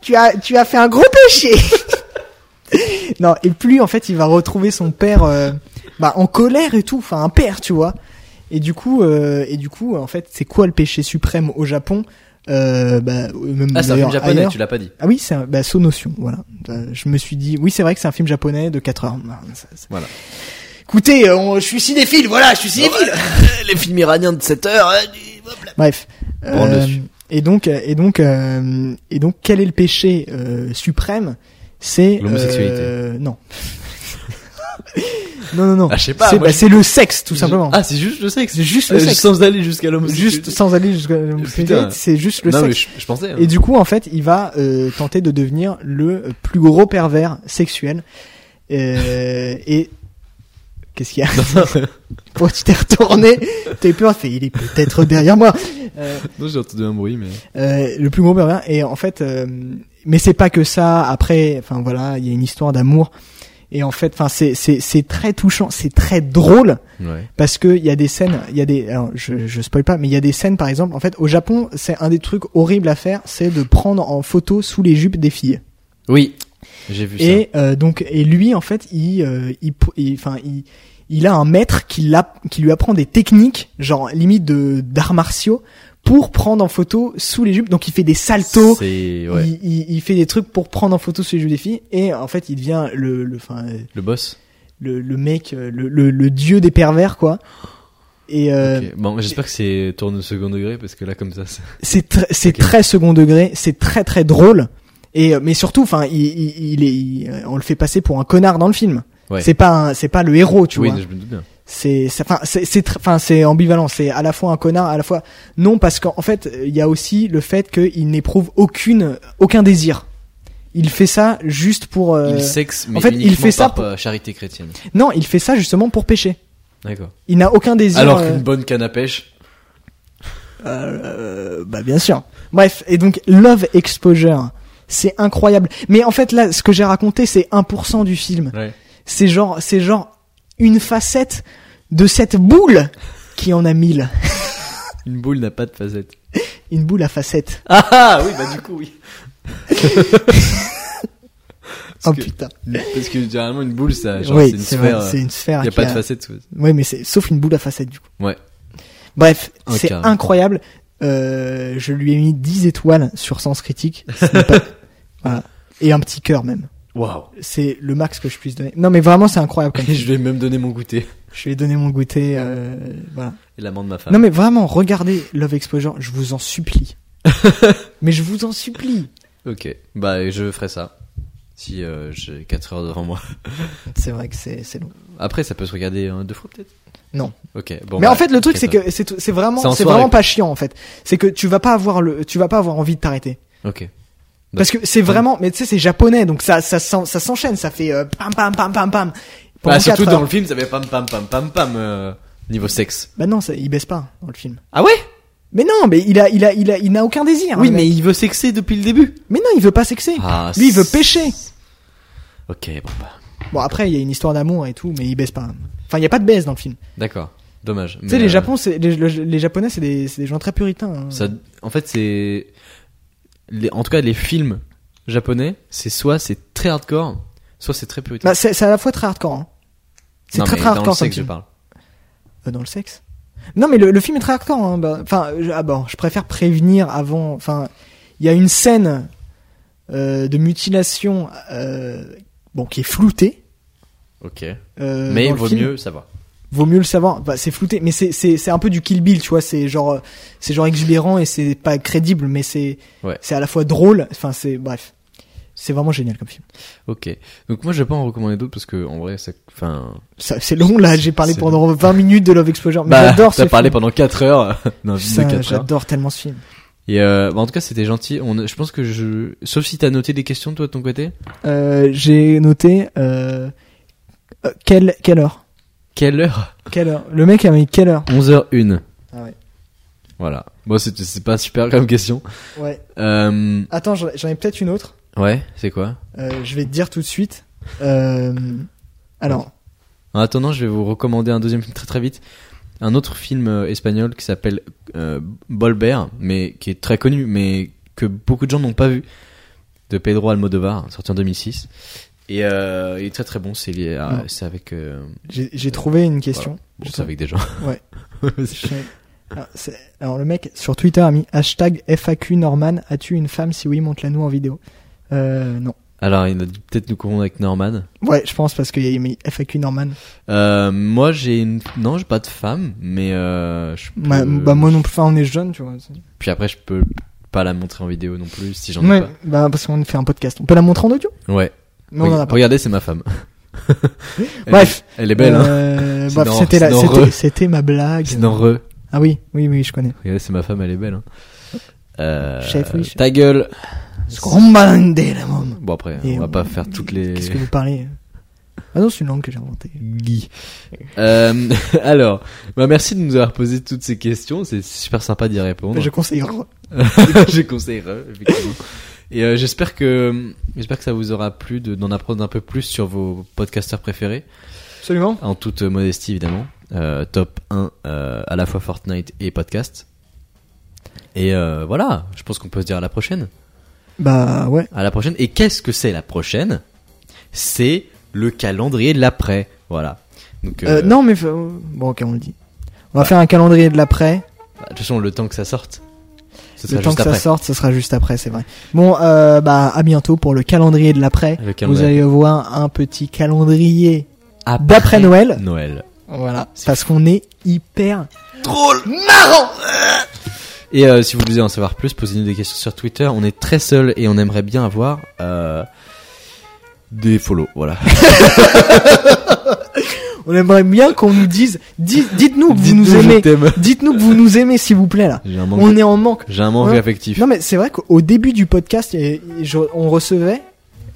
Tu as, tu as fait un gros péché. Non, et plus en fait il va retrouver son père euh, bah, en colère et tout, enfin un père, tu vois. Et du coup, euh, et du coup en fait c'est quoi le péché suprême au Japon euh, bah, même ah, c'est un film japonais, ailleurs. Tu l'as pas dit. Ah oui, c'est un, bah, Sonotion, voilà. Euh, je me suis dit, oui c'est vrai que c'est un film japonais de quatre heures. Ça, ça... Voilà. Écoutez, on, je suis cinéphile, voilà, je suis cinéphile. Euh, les films iraniens de sept heures. Euh, Bref. Euh, et donc, et donc, euh, et donc, quel est le péché euh, suprême? C'est l'homosexualité. Euh, non. non, non, non. Ah, je sais pas. C'est, moi, bah, je... c'est le sexe, tout simplement. Ah, c'est juste le sexe. C'est juste le euh, sexe. Sans aller jusqu'à l'homosexualité. Juste sans aller jusqu'à l'homosexualité. C'est juste le non, sexe. Mais je, je pensais. Hein. Et du coup, en fait, il va euh, tenter de devenir le plus gros pervers sexuel. Euh, et qu'est-ce qu'il y a? Pourquoi tu t'es retourné? T'as eu peur? Fait, il est peut-être derrière moi. Euh, non, j'ai entendu un bruit, mais euh, le plus gros bruit. Et en fait, euh, mais c'est pas que ça. Après, enfin voilà, il y a une histoire d'amour. Et en fait, enfin, c'est c'est c'est très touchant, c'est très drôle, ouais. Parce que il y a des scènes, il y a des, alors je je spoil pas, mais il y a des scènes par exemple. En fait, au Japon, c'est un des trucs horribles à faire, c'est de prendre en photo sous les jupes des filles. Oui, j'ai vu et, ça. Et euh, donc, et lui en fait, il euh, il enfin il, il il a un maître qui l'a qui lui apprend des techniques, genre limite de d'arts martiaux, pour prendre en photo sous les jupes. Donc il fait des saltos, ouais. il, il, il fait des trucs pour prendre en photo sous les jupes des filles, et en fait il devient le le enfin le boss, le le mec, le le, le dieu des pervers, quoi. Et euh, okay. Bon, j'espère que c'est tourne au second degré, parce que là comme ça c'est c'est, tr- c'est okay. Très second degré, c'est très très drôle, et mais surtout enfin il il, il, il il on le fait passer pour un connard dans le film. Ouais. C'est pas un, c'est pas le héros, tu oui, vois. Oui, je me doute bien. C'est enfin c'est c'est enfin c'est, c'est ambivalent, c'est à la fois un connard, à la fois non, parce qu'en fait il y a aussi le fait qu'il n'éprouve aucune aucun désir. Il fait ça juste pour euh... il sexe, mais en fait, il fait ça pour euh, charité chrétienne. Non, il fait ça justement pour pécher. D'accord. Il n'a aucun désir. Alors euh... qu'une bonne canne à pêche. Euh, bah bien sûr. Bref, et donc Love Exposure, c'est incroyable. Mais en fait là, ce que j'ai raconté, c'est un pour cent du film. Ouais. C'est genre c'est genre une facette de cette boule qui en a mille. Une boule n'a pas de facette. Une boule à facettes. Ah oui, bah du coup oui. Oh que, putain. Parce que généralement une boule ça genre, oui, c'est, une c'est, sphère, vrai, c'est une sphère. Il y a pas a... de facettes. Oui, mais c'est sauf une boule à facettes du coup. Ouais. Bref, okay. C'est incroyable. Euh, je lui ai mis dix étoiles sur Sens Critique. Pas... Voilà. Et un petit cœur même. Waouh, c'est le max que je puisse donner. Non mais vraiment c'est incroyable. Comme je vais même donner mon goûter. Je vais donner mon goûter euh, voilà. Et l'amant de ma femme. Non mais vraiment, regardez Love Exposure, je vous en supplie. Mais je vous en supplie. OK. Bah je ferai ça si euh, j'ai quatre heures devant moi. C'est vrai que c'est c'est long. Après ça peut se regarder hein, deux fois peut-être. Non. OK. Bon. Mais bah, en fait le truc c'est que c'est c'est vraiment c'est, c'est vraiment pas chiant en fait. C'est que tu vas pas avoir le tu vas pas avoir envie de t'arrêter. OK. Parce que c'est vraiment, mais tu sais, c'est japonais, donc ça, ça, ça, ça s'enchaîne, ça fait euh, pam, pam, pam, pam, pam. Bah, surtout dans le film, ça fait pam, pam, pam, pam, pam, euh, niveau sexe. Bah non, ça, il baisse pas dans le film. Ah ouais? Mais non, mais il a, il a, il a, il n'a aucun désir. Oui, hein, mais il veut sexer depuis le début. Mais non, il veut pas sexer. Ah, lui, il veut pêcher. Ok, bon bah. Bon après, il y a une histoire d'amour et tout, mais il baisse pas. Enfin, il y a pas de baisse dans le film. D'accord. Dommage. Tu sais, les euh... Japon, c'est, les, les Japonais, c'est des, c'est des gens très puritains. Hein. Ça, en fait, c'est. Les, en tout cas, les films japonais, c'est soit c'est très hardcore, soit c'est très puritain. Bah, c'est, c'est à la fois très hardcore. Hein. C'est non, très très hardcore. Dans le sexe, je parle. Euh, dans le sexe. Non, mais le, le film est très hardcore. Hein. Bah, enfin, je, ah bon, je préfère prévenir avant. Enfin, il y a une scène euh, de mutilation, euh, bon, qui est floutée. Ok. Euh, mais vaut mieux savoir. Vaut mieux le savoir, bah, c'est flouté, mais c'est, c'est, c'est un peu du Kill Bill, tu vois, c'est genre, c'est genre exubérant et c'est pas crédible, mais c'est, ouais. C'est à la fois drôle, enfin, c'est, bref. C'est vraiment génial comme film. Ok. Donc, moi, je vais pas en recommander d'autres parce que, en vrai, ça, enfin. Ça, c'est long, là, j'ai parlé pendant long. vingt minutes de Love Exposure, mais bah, j'adore ce film. T'as parlé pendant quatre heures. Non, ça, quatre j'adore heures. Tellement ce film. Et, euh, bah, en tout cas, c'était gentil. On, je pense que je, sauf si t'as noté des questions, toi, de ton côté? Euh, j'ai noté, euh, euh quelle, quelle heure? Quelle heure? Quelle heure? Le mec a mis quelle heure? onze heures zéro un. Ah ouais. Voilà. Bon, c'est, c'est pas super comme question. Ouais. Euh... Attends, j'en, j'en ai peut-être une autre. Ouais, c'est quoi? Euh, je vais te dire tout de suite. Euh... Alors. En attendant, je vais vous recommander un deuxième film très très vite. Un autre film euh, espagnol qui s'appelle euh, Bolbert, mais qui est très connu, mais que beaucoup de gens n'ont pas vu. De Pedro Almodovar, sorti en deux mille six. Et euh, il est très très bon, c'est lié à, c'est avec. Euh, j'ai, j'ai trouvé une question. Voilà. Bon, c'est trouvé. Avec des gens. Ouais. Alors, c'est, alors le mec sur Twitter a mis hashtag F A Q Norman. As-tu une femme? Si oui, montre-la nous en vidéo. Euh, non. Alors il a dû peut-être nous confondre avec Norman. Ouais, je pense parce qu'il y a mis F A Q Norman. Euh, moi j'ai une, non j'ai pas de femme, mais euh, je peux... bah, bah moi non plus. Enfin on est jeune, tu vois. Puis après je peux pas la montrer en vidéo non plus si j'en ai ouais, pas. Bah parce qu'on fait un podcast. On peut la montrer en audio. Ouais. Non, oui, regardez, c'est ma femme. Bref, elle, elle est belle. Euh, hein. Bref, dans, c'était, la, c'était, c'était ma blague. C'est dans Re. Ah oui, oui, oui, je connais. Regardez, c'est ma femme, elle est belle. Hein. Euh, chef, oui, chef. Ta gueule. Bon après, et on va on... pas faire toutes les. Qu'est-ce que vous parlez? Ah non, c'est une langue que j'ai inventée. Guy. Euh, alors, bah merci de nous avoir posé toutes ces questions. C'est super sympa d'y répondre. Je conseille. Je conseille, effectivement. Et euh, j'espère que j'espère que ça vous aura plu de, d'en apprendre un peu plus sur vos podcasteurs préférés. Absolument. En toute modestie, évidemment. Euh, top un euh, à la fois Fortnite et podcast. Et euh, voilà, je pense qu'on peut se dire à la prochaine. Bah ouais. À la prochaine. Et qu'est-ce que c'est la prochaine ? C'est le calendrier de l'après, voilà. Donc, euh... Euh, non mais euh, bon ok on le dit. On va ouais. faire un calendrier de l'après. Bah, de toute façon le temps que ça sorte. Ce sera le juste temps que après. ça sorte, ce sera juste après, c'est vrai. Bon, euh, bah à bientôt pour le calendrier de l'après. Calendrier. Vous allez voir un petit calendrier après d'après Noël. Noël. Voilà. C'est parce fou. qu'on est hyper drôle, marrant. Et euh, si vous voulez en savoir plus, posez-nous des questions sur Twitter. On est très seul et on aimerait bien avoir. Euh... Des follow, voilà. On aimerait bien qu'on nous dise, dis, dites-nous que vous nous aimez, dites-nous que vous nous aimez s'il vous plaît là. On de... est en manque. J'ai un manque ouais. affectif. Non mais c'est vrai qu'au début du podcast, on recevait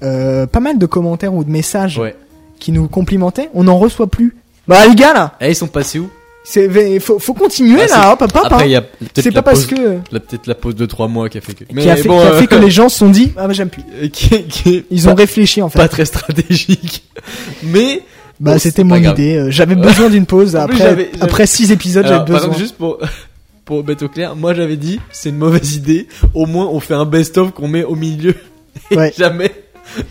euh, pas mal de commentaires ou de messages ouais. qui nous complimentaient. On n'en reçoit plus. Bah les gars là. Eh, ils sont passés où ? C'est faut faut continuer ah, là, hop hop hop. Après il y a peut-être c'est la pas pause, parce que la, peut-être la pause de trois mois qui a fait que mais qui a fait, bon, qui a fait euh... que les gens se sont dit ah bah j'aime plus. Qui, qui Ils pas, ont réfléchi en fait. Pas très stratégique. Mais bah bon, c'était mon idée, j'avais besoin d'une pause après plus, j'avais, j'avais... après six épisodes, alors, j'avais besoin. Par exemple, juste pour pour mettre au clair, moi j'avais dit c'est une mauvaise idée, au moins on fait un best of qu'on met au milieu. Et ouais. jamais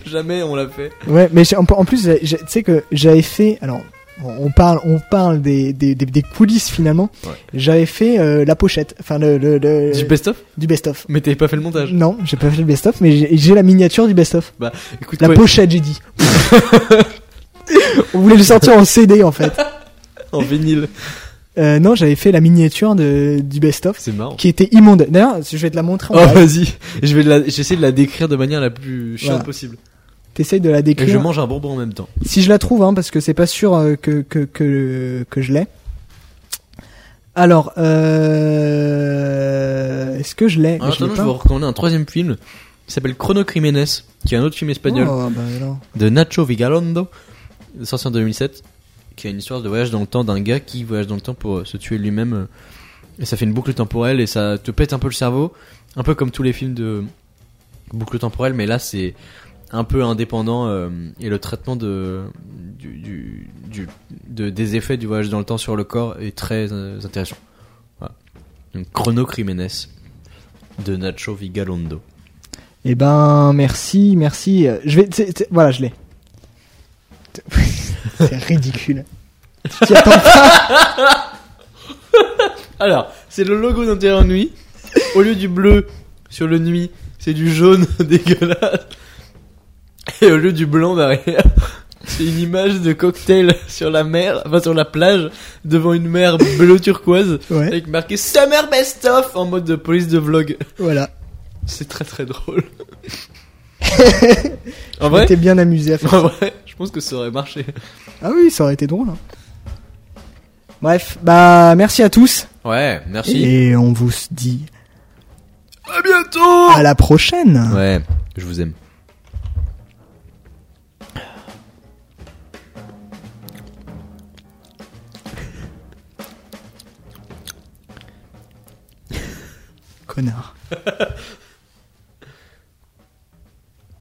jamais on l'a fait. Ouais, mais en, en plus tu sais que j'avais fait alors on parle, on parle des des des, des coulisses finalement. Ouais. J'avais fait euh, la pochette, enfin le, le le du best-of. Du best-of. Mais t'avais pas fait le montage. Non, j'ai pas fait le best-of, mais j'ai, j'ai la miniature du best-of. Bah, écoute. La ouais. pochette, j'ai dit. On voulait le sortir en C D en fait. En vinyle. Euh, non, j'avais fait la miniature de du best-of. C'est marrant. Qui était immonde. D'ailleurs, je vais te la montrer. En oh vrai. Vas-y, je vais la, j'essaie de la décrire de manière la plus chiante voilà. possible. T'essayes de la décrire. Et je mange un bonbon en même temps. Si je la trouve, hein, parce que c'est pas sûr euh, que, que, que, que je l'ai. Alors, euh... est-ce que je l'ai? En attendant, je vais vous recommander un troisième film qui s'appelle Chronocrimenes, qui est un autre film espagnol oh, bah, non. de Nacho Vigalondo, sorti en deux mille sept, qui a une histoire de voyage dans le temps d'un gars qui voyage dans le temps pour se tuer lui-même. Et ça fait une boucle temporelle et ça te pète un peu le cerveau. Un peu comme tous les films de boucle temporelle, mais là c'est... un peu indépendant euh, et le traitement de du, du, du de des effets du voyage dans le temps sur le corps est très euh, intéressant. Voilà. Donc Chronocrimenes de Nacho Vigalondo. Eh ben merci, merci. Je vais t'sais, t'sais, voilà, je l'ai. C'est ridicule. Tu t'y attends pas. Alors, c'est le logo d'Intérieur Nuit. Au lieu du bleu sur le nuit, c'est du jaune dégueulasse. Et au lieu du blanc derrière, c'est une image de cocktail sur la mer, enfin sur la plage, devant une mer bleu turquoise, ouais. avec marqué Summer Best Of en mode de police de vlog. Voilà. C'est très très drôle. En vrai, t'es bien amusé à faire en ça. En vrai, je pense que ça aurait marché. Ah oui, ça aurait été drôle. Hein. Bref, bah merci à tous. Ouais, merci. Et on vous dit à bientôt. À la prochaine. Ouais, je vous aime. Connard.